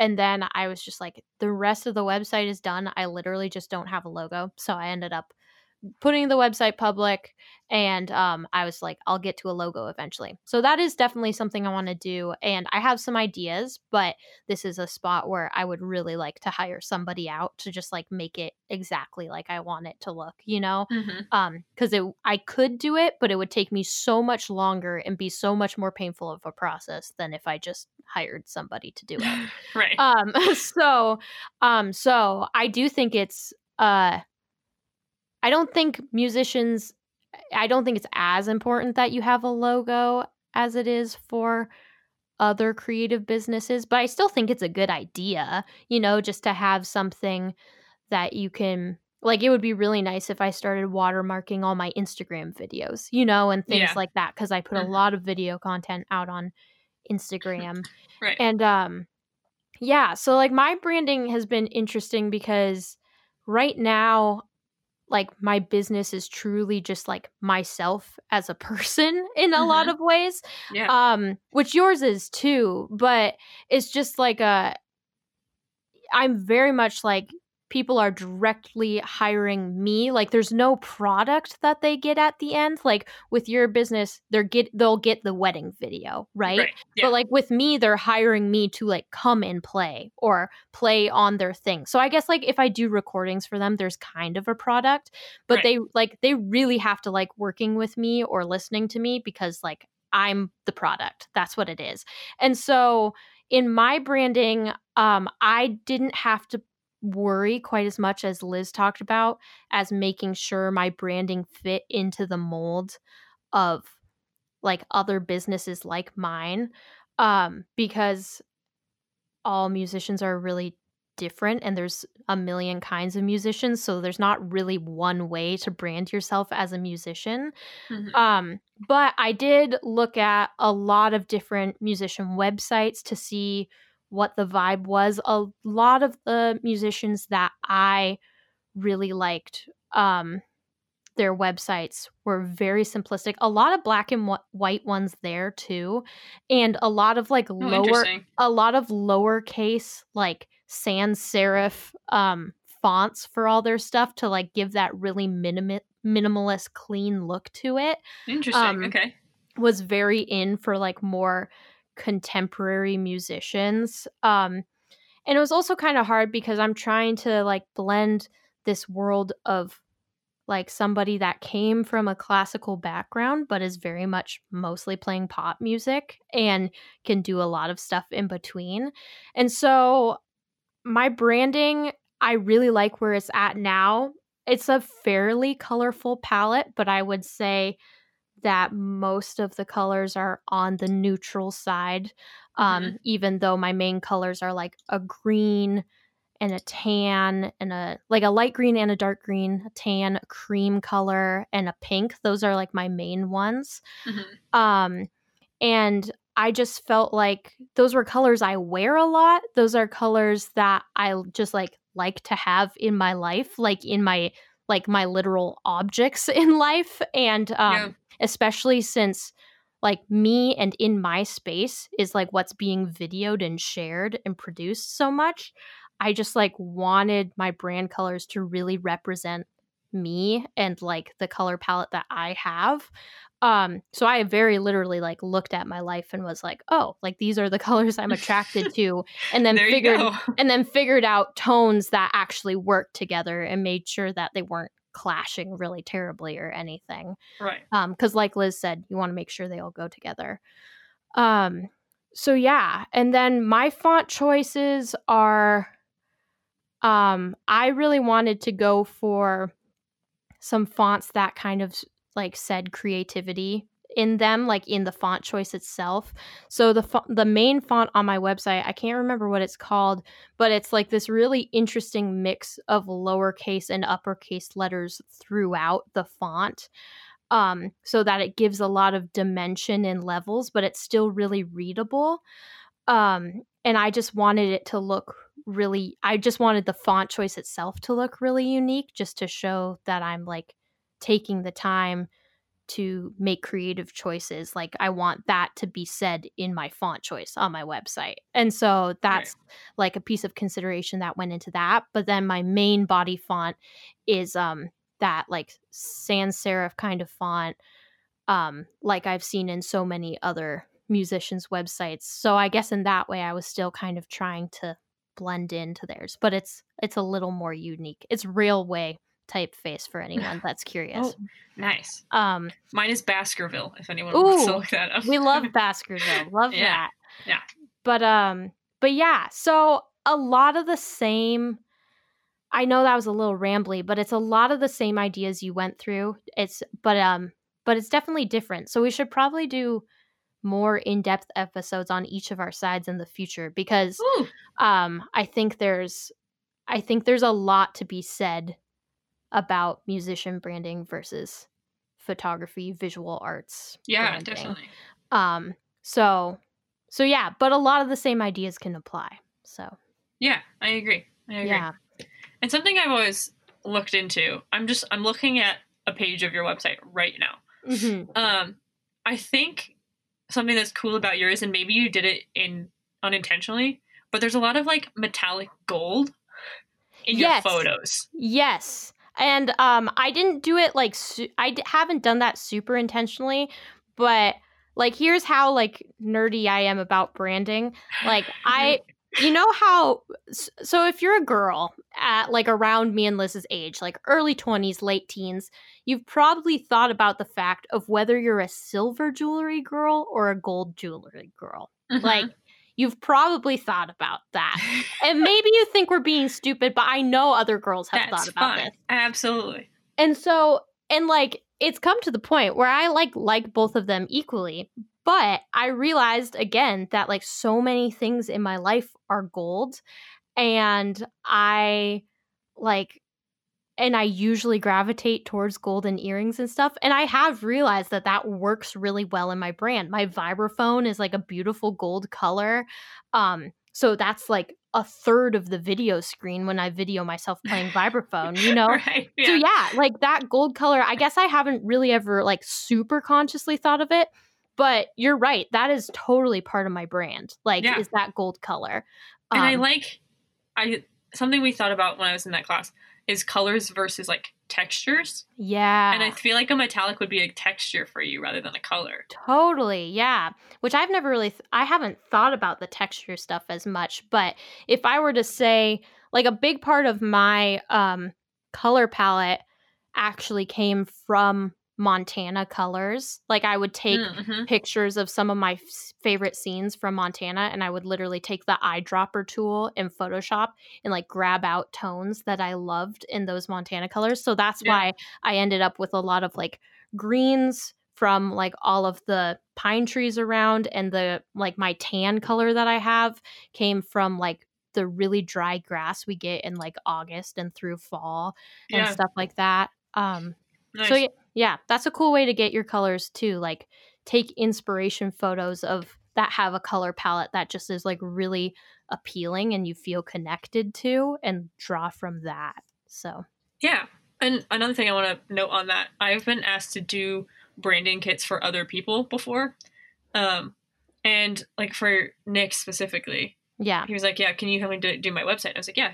And then I was just like, the rest of the website is done. I literally just don't have a logo. So I ended up putting the website public, and I was like, I'll get to a logo eventually. So that is definitely something I want to do, and I have some ideas, but this is a spot where I would really like to hire somebody out to just like make it exactly like I want it to look, you know? Mm-hmm. Because I could do it, but it would take me so much longer and be so much more painful of a process than if I just hired somebody to do it. Right. So I do think it's I don't think it's as important that you have a logo as it is for other creative businesses, but I still think it's a good idea, you know, just to have something that you can, like, it would be really nice if I started watermarking all my Instagram videos, you know, and things like that, because I put a lot of video content out on Instagram. Right. And yeah, so like my branding has been interesting because right now, like, my business is truly just like myself as a person in a lot of ways, which yours is too. But it's just like I'm very much like people are directly hiring me. Like, there's no product that they get at the end. Like with your business, they'll get the wedding video, right? Yeah. But like with me, they're hiring me to like come and play or play on their thing. So I guess like if I do recordings for them, there's kind of a product, but they really have to like working with me or listening to me because like I'm the product. That's what it is. And so in my branding, I didn't have to worry quite as much as Liz talked about as making sure my branding fit into the mold of like other businesses like mine, because all musicians are really different and there's a million kinds of musicians, so there's not really one way to brand yourself as a musician. But I did look at a lot of different musician websites to see what the vibe was. A lot of the musicians that I really liked, their websites were very simplistic. A lot of black and white ones there too. And a lot of like lowercase, like sans serif fonts for all their stuff to like give that really minimalist, clean look to it. Interesting. Okay. Was very in for like more contemporary musicians, and it was also kind of hard because I'm trying to like blend this world of like somebody that came from a classical background but is very much mostly playing pop music and can do a lot of stuff in between. And so my branding, I really like where it's at now. It's a fairly colorful palette, but I would say that most of the colors are on the neutral side, even though my main colors are like a green and a tan and a light green and a dark green, a tan, a cream color, and a pink. Those are like my main ones. And I just felt like those were colors I wear a lot. Those are colors that I just like to have in my life, like in my literal objects in life. And especially since like me and in my space is like what's being videoed and shared and produced so much. I just like wanted my brand colors to really represent me and like the color palette that I have. So I very literally like looked at my life and was like, oh, like these are the colors I'm attracted to. And then figured out tones that actually worked together and made sure that they weren't clashing really terribly or anything. Right. Because like Liz said, you want to make sure they all go together. So yeah. And then my font choices are, I really wanted to go for some fonts that kind of like said creativity in them, like in the font choice itself. So the main font on my website, I can't remember what it's called, but it's like this really interesting mix of lowercase and uppercase letters throughout the font, so that it gives a lot of dimension and levels, but it's still really readable. And I just wanted it to look really, I just wanted the font choice itself to look really unique, just to show that I'm like taking the time to make creative choices. Like I want that to be said in my font choice on my website. And so that's right. Like a piece of consideration that went into that. But then my main body font is that like sans serif kind of font, like I've seen in so many other musicians' websites. So I guess in that way I was still kind of trying to blend into theirs, but it's a little more unique. It's Railway typeface for anyone that's curious. Oh, nice. Mine is Baskerville, if anyone wants to look that up. We love Baskerville. Love that. Yeah. But yeah, so a lot of the same, I know that was a little rambly, but it's a lot of the same ideas you went through. But it's definitely different. So we should probably do more in-depth episodes on each of our sides in the future, because I think there's a lot to be said about musician branding versus photography, visual arts. Yeah, branding. Definitely. So yeah, but a lot of the same ideas can apply. So yeah, I agree. Yeah. And something I've always looked into, I'm looking at a page of your website right now. Mm-hmm. I think something that's cool about yours, and maybe you did it unintentionally, but there's a lot of like metallic gold in your photos. Yes. And I didn't do it like haven't done that super intentionally, but like here's how like nerdy I am about branding. Like so if you're a girl at like around me and Liz's age, like early 20s, late teens, you've probably thought about the fact of whether you're a silver jewelry girl or a gold jewelry girl. Mm-hmm. Like you've probably thought about that. And maybe you think we're being stupid, but I know other girls have thought about this. Absolutely. And so, and like, it's come to the point where I like both of them equally. But I realized again that like so many things in my life are gold. And I usually gravitate towards golden earrings and stuff. And I have realized that that works really well in my brand. My vibraphone is like a beautiful gold color. So that's like a third of the video screen when I video myself playing vibraphone, you know? Right, yeah. So yeah, like that gold color, I guess I haven't really ever like super consciously thought of it, but you're right. That is totally part of my brand. Like is that gold color. And something we thought about when I was in that class is colors versus like textures. Yeah. And I feel like a metallic would be a texture for you rather than a color. Totally. Yeah. Which I've never really, I haven't thought about the texture stuff as much, but if I were to say like a big part of my color palette actually came from Montana colors. Like I would take pictures of some of my favorite scenes from Montana, and I would literally take the eyedropper tool in Photoshop and like grab out tones that I loved in those Montana colors. So that's why I ended up with a lot of like greens from like all of the pine trees around, and the like my tan color that I have came from like the really dry grass we get in like August and through fall and stuff like that. Nice. So yeah, that's a cool way to get your colors too. Like take inspiration photos of that have a color palette that just is like really appealing and you feel connected to, and draw from that. So yeah. And another thing I want to note on that, I've been asked to do branding kits for other people before. And like for Nick specifically, Yeah. He was like, yeah, can you help me do my website? I was like, yeah.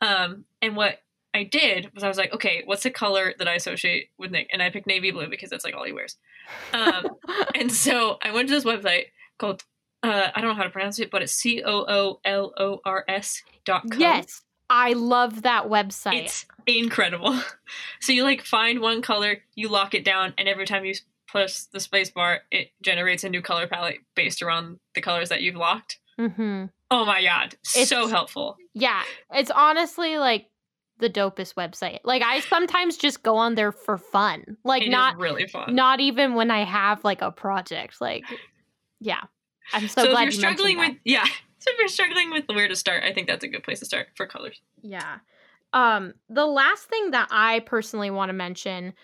And what I did was I was like, okay, what's the color that I associate with Nick? And I picked navy blue because that's like all he wears. And so I went to this website called, I don't know how to pronounce it, but it's COOLORS.com. Yes. I love that website. It's incredible. So you like find one color, you lock it down, and every time you push the space bar, it generates a new color palette based around the colors that you've locked. Mm-hmm. Oh my God. It's so helpful. Yeah. It's honestly like the dopest website. Like I sometimes just go on there for fun. Like not really fun. Not even when I have like a project. Like, yeah. I'm so glad if you're struggling with, yeah. So if you're struggling with where to start, I think that's a good place to start for colors. Yeah. The last thing that I personally want to mention,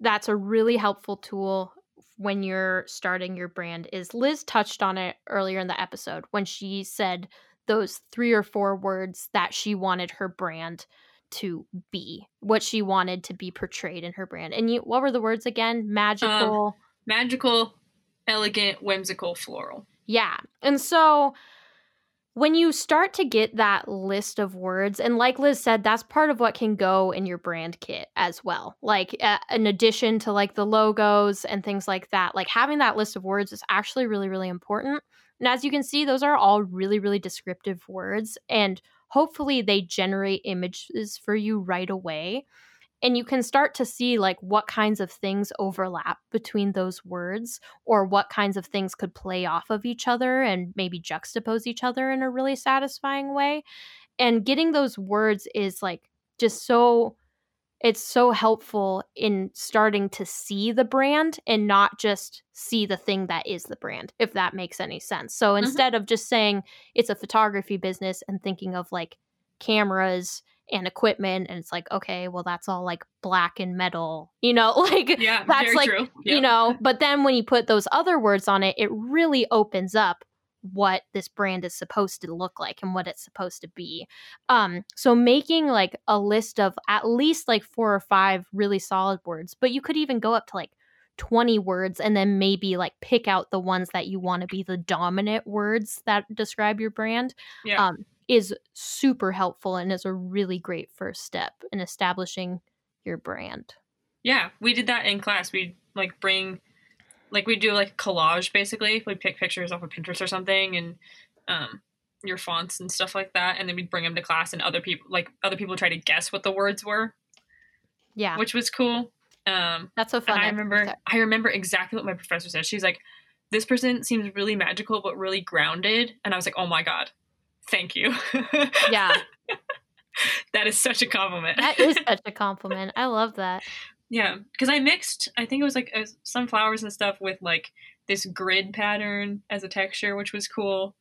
that's a really helpful tool when you're starting your brand is Lizz touched on it earlier in the episode when she said those 3 or 4 words that she wanted her brand to be, what she wanted to be portrayed in her brand. And what were the words again? Magical, elegant, whimsical, floral. Yeah. And so when you start to get that list of words, and like Lizz said, that's part of what can go in your brand kit as well. Like in addition to like the logos and things like that, like having that list of words is actually really, really important. And as you can see, those are all really, really descriptive words. And hopefully they generate images for you right away. And you can start to see like what kinds of things overlap between those words or what kinds of things could play off of each other and maybe juxtapose each other in a really satisfying way. And getting those words is like just so, it's so helpful in starting to see the brand and not just see the thing that is the brand, if that makes any sense. So instead of just saying it's a photography business and thinking of like cameras and equipment, and it's like, okay, well, that's all like black and metal, you know, like yeah, that's like, you know, but then when you put those other words on it, it really opens up what this brand is supposed to look like and what it's supposed to be. So making like a list of at least like 4 or 5 really solid words, but you could even go up to like 20 words and then maybe like pick out the ones that you want to be the dominant words that describe your brand. Yeah. Is super helpful and is a really great first step in establishing your brand. Yeah, we did that in class. We'd like bring, like we do like collage basically. We'd pick pictures off of Pinterest or something and your fonts and stuff like that. And then we'd bring them to class and other people try to guess what the words were. Yeah. Which was cool. That's so fun. And I remember exactly what my professor said. She's like, this person seems really magical, but really grounded. And I was like, oh my God. Thank you. Yeah. That is such a compliment. That is such a compliment. I love that. Yeah. Because I mixed, I think it was like some flowers and stuff with like this grid pattern as a texture, which was cool.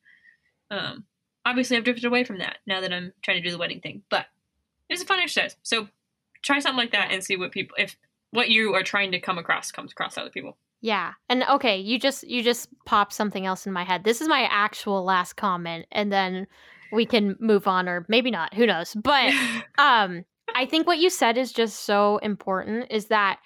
Obviously, I've drifted away from that now that I'm trying to do the wedding thing. But it's a fun exercise. So try something like that and see what people, if what you are trying to come across comes across to other people. Yeah. And okay, you just popped something else in my head. This is my actual last comment and then we can move on or maybe not. Who knows? But I think what you said is just so important is that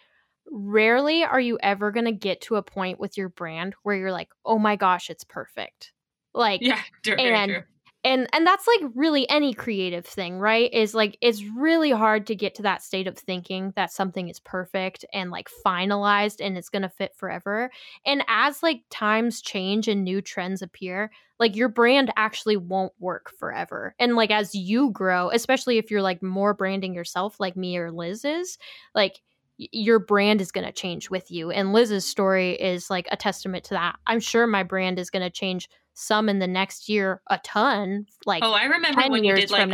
rarely are you ever going to get to a point with your brand where you're like, oh my gosh, it's perfect. Like, yeah, true. And that's like really any creative thing, right? Is like, it's really hard to get to that state of thinking that something is perfect and like finalized and it's going to fit forever. And as like times change and new trends appear, like your brand actually won't work forever. And like, as you grow, especially if you're like more branding yourself, like me or Lizz is, like your brand is going to change with you. And Lizz's story is like a testament to that. I'm sure my brand is going to change some in the next year, a ton. Like, oh, I remember when you did like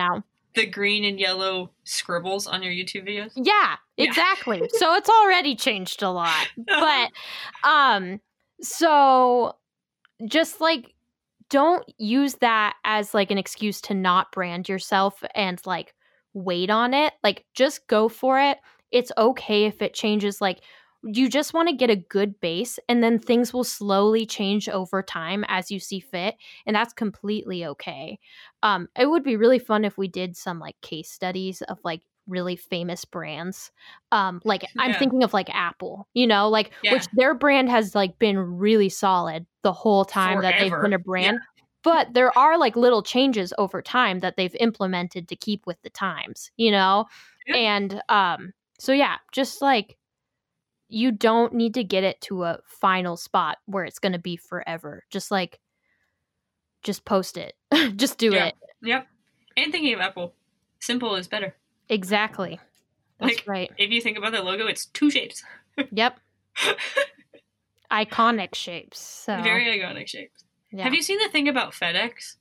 the green and yellow scribbles on your YouTube videos. Yeah, exactly. Yeah. So it's already changed a lot. But so just like don't use that as like an excuse to not brand yourself and like wait on it. Like just go for it. It's okay if it changes. Like you just want to get a good base and then things will slowly change over time as you see fit. And that's completely okay. It would be really fun if we did some like case studies of like really famous brands. Like I'm thinking of like Apple, you know, like which their brand has like been really solid the whole time Forever. That they've been a brand. Yeah. But there are like little changes over time that they've implemented to keep with the times, you know? Yeah. And so, yeah, just like you don't need to get it to a final spot where it's going to be forever. Just like, just post it. Just do it. Yep. And thinking of Apple, simple is better. Exactly. That's like, right. If you think about the logo, it's two shapes. Yep. Iconic shapes. So. Very iconic shapes. Yeah. Have you seen the thing about FedEx?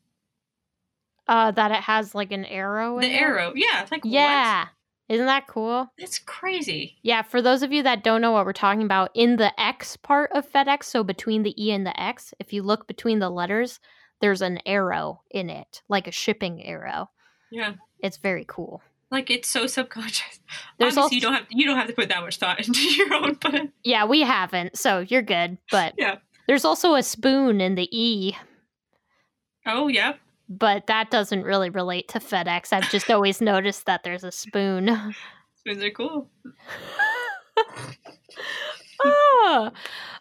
That it has like an arrow in it? The arrow, yeah. It's like, yeah. What? Isn't that cool? It's crazy. Yeah, for those of you that don't know what we're talking about, in the X part of FedEx, so between the E and the X, if you look between the letters, there's an arrow in it, like a shipping arrow. Yeah. It's very cool. Like, it's so subconscious. There's obviously, you don't have to put that much thought into your own, but... Yeah, we haven't, so you're good, but... Yeah. There's also a spoon in the E. Oh, yeah. But that doesn't really relate to FedEx. I've just always noticed that there's a spoon. Spoons are cool. Oh,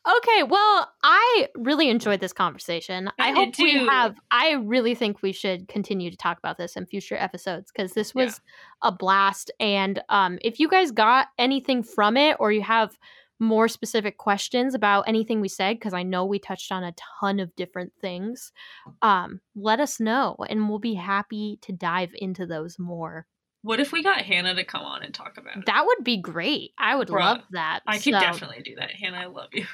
okay. Well, I really enjoyed this conversation. I hope we have. I really think we should continue to talk about this in future episodes because this was a blast. And if you guys got anything from it or you have more specific questions about anything we said, because I know we touched on a ton of different things, let us know and we'll be happy to dive into those more. What if we got Hannah to come on and talk about it? That would be great. I would love that. I could definitely do that. Hannah, I love you.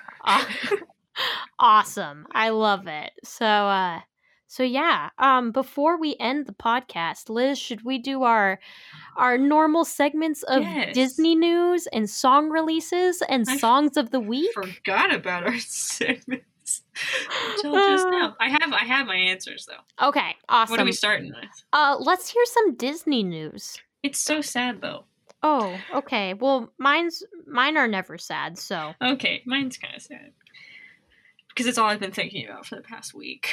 Awesome. I love it. So yeah, before we end the podcast, Lizz, should we do our normal segments of Disney news and song releases and songs of the week? Forgot about our segments until just now. I have my answers though. Okay, awesome. What are we starting with? Let's hear some Disney news. It's so sad though. Oh, okay. Well, mine are never sad. So okay, mine's kind of sad because it's all I've been thinking about for the past week.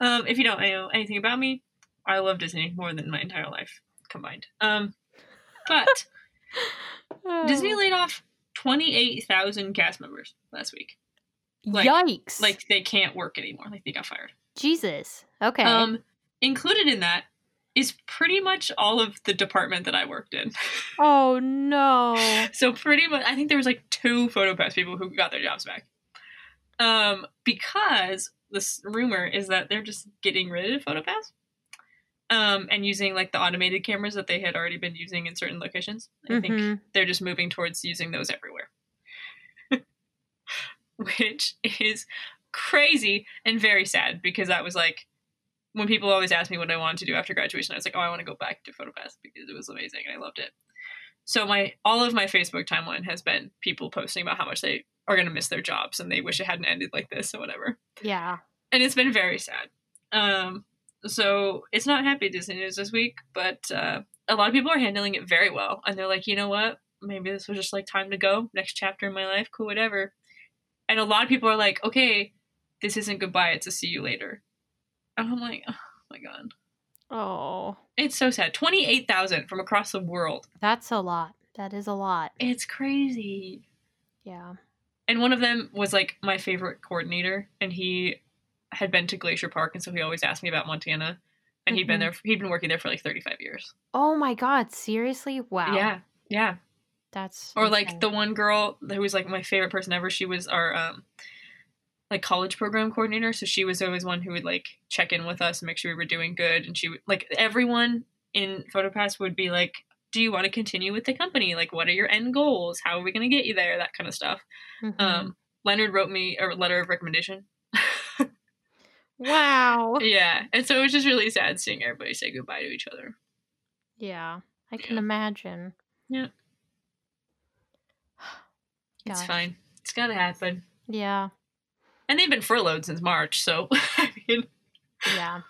If you don't know anything about me, I love Disney more than my entire life combined. But Disney laid off 28,000 cast members last week. Like, yikes! Like they can't work anymore. Like they got fired. Jesus. Okay. Included in that is pretty much all of the department that I worked in. Oh no! So pretty much, I think there was like 2 PhotoPass people who got their jobs back. Because. This rumor is that they're just getting rid of PhotoPass and using like the automated cameras that they had already been using in certain locations. I think they're just moving towards using those everywhere, which is crazy and very sad because that was like when people always asked me what I wanted to do after graduation, I was like, oh, I want to go back to PhotoPass because it was amazing and I loved it. So all of my Facebook timeline has been people posting about how much they are going to miss their jobs and they wish it hadn't ended like this or whatever. Yeah. And it's been very sad. So it's not happy Disney news this week, but a lot of people are handling it very well. And they're like, you know what? Maybe this was just like time to go. Next chapter in my life. Cool, whatever. And a lot of people are like, okay, this isn't goodbye. It's a see you later. And I'm like, oh my God. Oh. It's so sad. 28,000 from across the world. That's a lot. That is a lot. It's crazy. Yeah. And one of them was, like, my favorite coordinator, and he had been to Glacier Park, and so he always asked me about Montana, and he'd been working there for, like, 35 years. Oh, my God. Seriously? Wow. Yeah. Yeah. That's... Or, like, insane. The one girl who was, like, my favorite person ever, she was our, like, college program coordinator, so she was always one who would, like, check in with us and make sure we were doing good, and she would, like, everyone in PhotoPass would be, like... Do you want to continue with the company? Like, what are your end goals? How are we going to get you there? That kind of stuff. Mm-hmm. Leonard wrote me a letter of recommendation. Wow. Yeah. And so it was just really sad seeing everybody say goodbye to each other. Yeah. I can imagine. Yeah. Gosh. It's fine. It's got to happen. Yeah. And they've been furloughed since March. So, I mean. Yeah.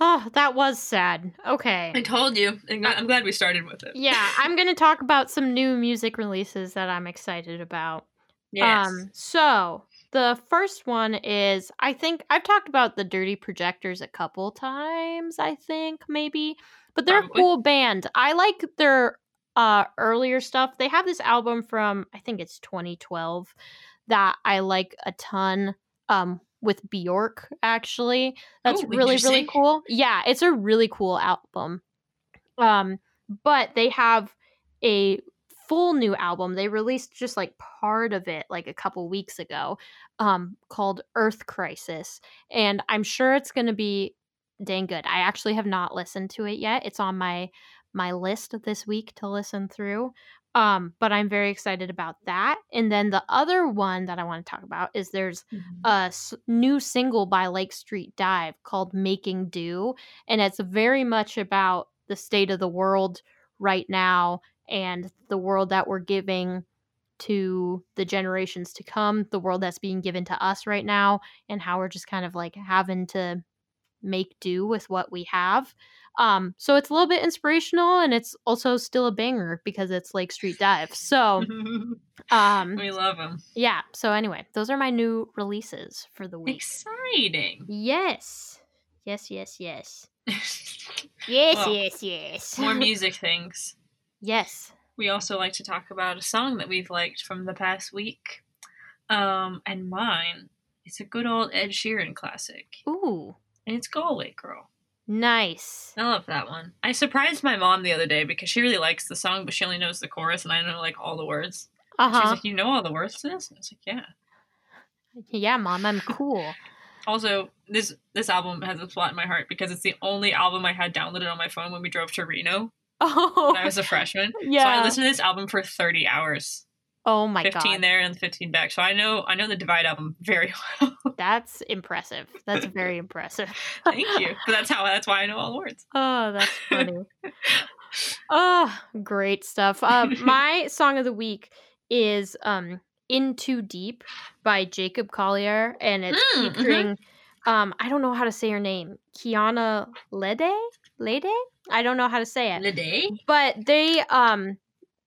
Oh, that was sad. Okay. I told you. I'm glad we started with it. Yeah, I'm going to talk about some new music releases that I'm excited about. Yes. So, the first one is, I think, I've talked about the Dirty Projectors a couple times, I think, maybe. But they're a cool band. I like their earlier stuff. They have this album from, I think it's 2012, that I like a ton. with Bjork, actually. That's really cool. Yeah, it's a really cool album. But they have a full new album. They released just like part of it like a couple weeks ago, called Earth Crisis. And I'm sure it's going to be dang good. I actually have not listened to it yet. It's on my list this week to listen through. But I'm very excited about that. And then the other one that I want to talk about is there's a new single by Lake Street Dive called Making Do. And it's very much about the state of the world right now and the world that we're giving to the generations to come, the world that's being given to us right now, and how we're just kind of like having to make do with what we have. So it's a little bit inspirational, and it's also still a banger because it's Lake Street Dive. So we love them. Yeah. So anyway, those are my new releases for the week. Exciting. Yes. Yes, yes, yes. Yes. More music things. Yes. We also like to talk about a song that we've liked from the past week. And mine, it's a good old Ed Sheeran classic. Ooh. And it's Go Away Girl. Nice. I love that one. I surprised my mom the other day because she really likes the song, but she only knows the chorus, and I know like all the words. Uh-huh. She's like, you know all the words to this? And I was like, yeah. Yeah, Mom, I'm cool. Also, this album has a spot in my heart because it's the only album I had downloaded on my phone when we drove to Reno. Oh. When I was a freshman. Yeah. So I listened to this album for 30 hours. Oh my god. 15 there and 15 back. So I know the Divide album very well. That's impressive. That's very impressive. Thank you. But that's why I know all the words. Oh, that's funny. Oh, great stuff. My song of the week is In Too Deep by Jacob Collier, and it's featuring I don't know how to say her name. Kiana Lede? I don't know how to say it. Lede? But they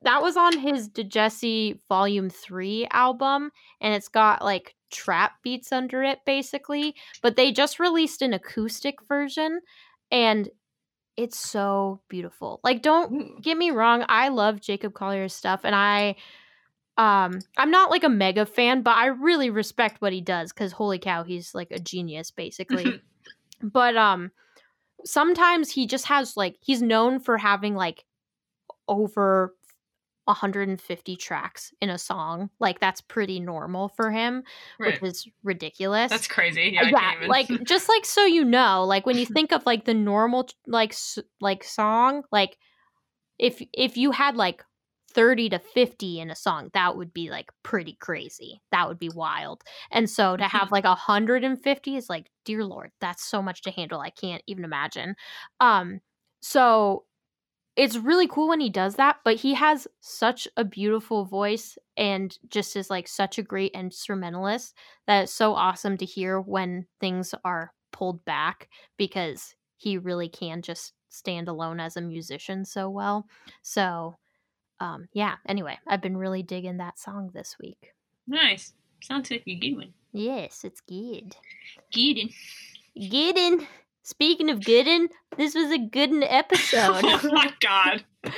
that was on his Djesse Volume 3 album, and it's got like trap beats under it basically, but they just released an acoustic version and it's so beautiful. Like, don't get me wrong, I love Jacob Collier's stuff, and I'm not like a mega fan, but I really respect what he does because holy cow, he's like a genius basically. But sometimes he just has like, he's known for having like over 150 tracks in a song. Like, that's pretty normal for him, right? Which is ridiculous. That's crazy. Yeah, yeah, like just like, so you know, like when you think of like the normal like song, like if you had like 30 to 50 in a song, that would be like pretty crazy. That would be wild. And so to have like 150 is like, dear Lord, that's so much to handle. I can't even imagine. So it's really cool when he does that, but he has such a beautiful voice and just is like such a great instrumentalist that it's so awesome to hear when things are pulled back, because he really can just stand alone as a musician so well. So yeah, anyway, I've been really digging that song this week. Nice. Sounds like a good one. Yes, it's good. Gooden. Speaking of Gooden, this was a Gooden episode. Oh my god. Yeah,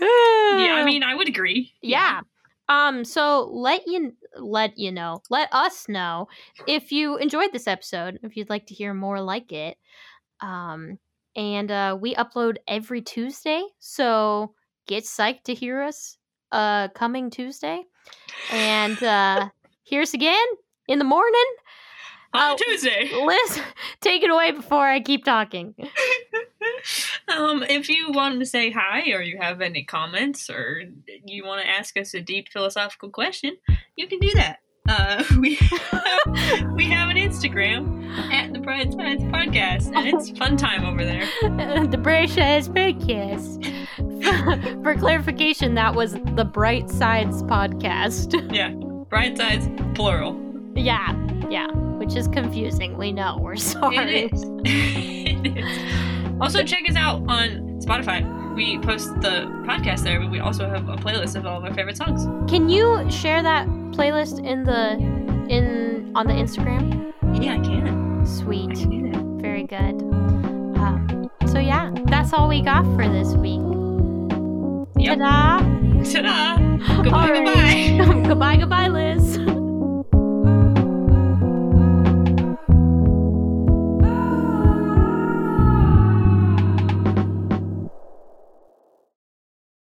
I mean, I would agree. Yeah. So let us know if you enjoyed this episode, if you'd like to hear more like it. And we upload every Tuesday, so get psyched to hear us coming Tuesday. And hear us again in the morning. On Tuesday. Liz, take it away before I keep talking. If you want to say hi, or you have any comments, or you want to ask us a deep philosophical question, you can do that. We have an Instagram at The Bright Sides Podcast, and it's fun time over there. The Bright Sides Podcast. For clarification, that was The Bright Sides Podcast. Yeah, Bright Sides, plural. Yeah, which is confusing. We know. We're sorry. It is. Also, check us out on Spotify. We post the podcast there, but we also have a playlist of all of our favorite songs. Can you share that playlist on the Instagram? Yeah, I can. Sweet. I can do that. Very good. So yeah, that's all we got for this week. Yep. Ta-da! Goodbye, right. Goodbye. Goodbye, Liz.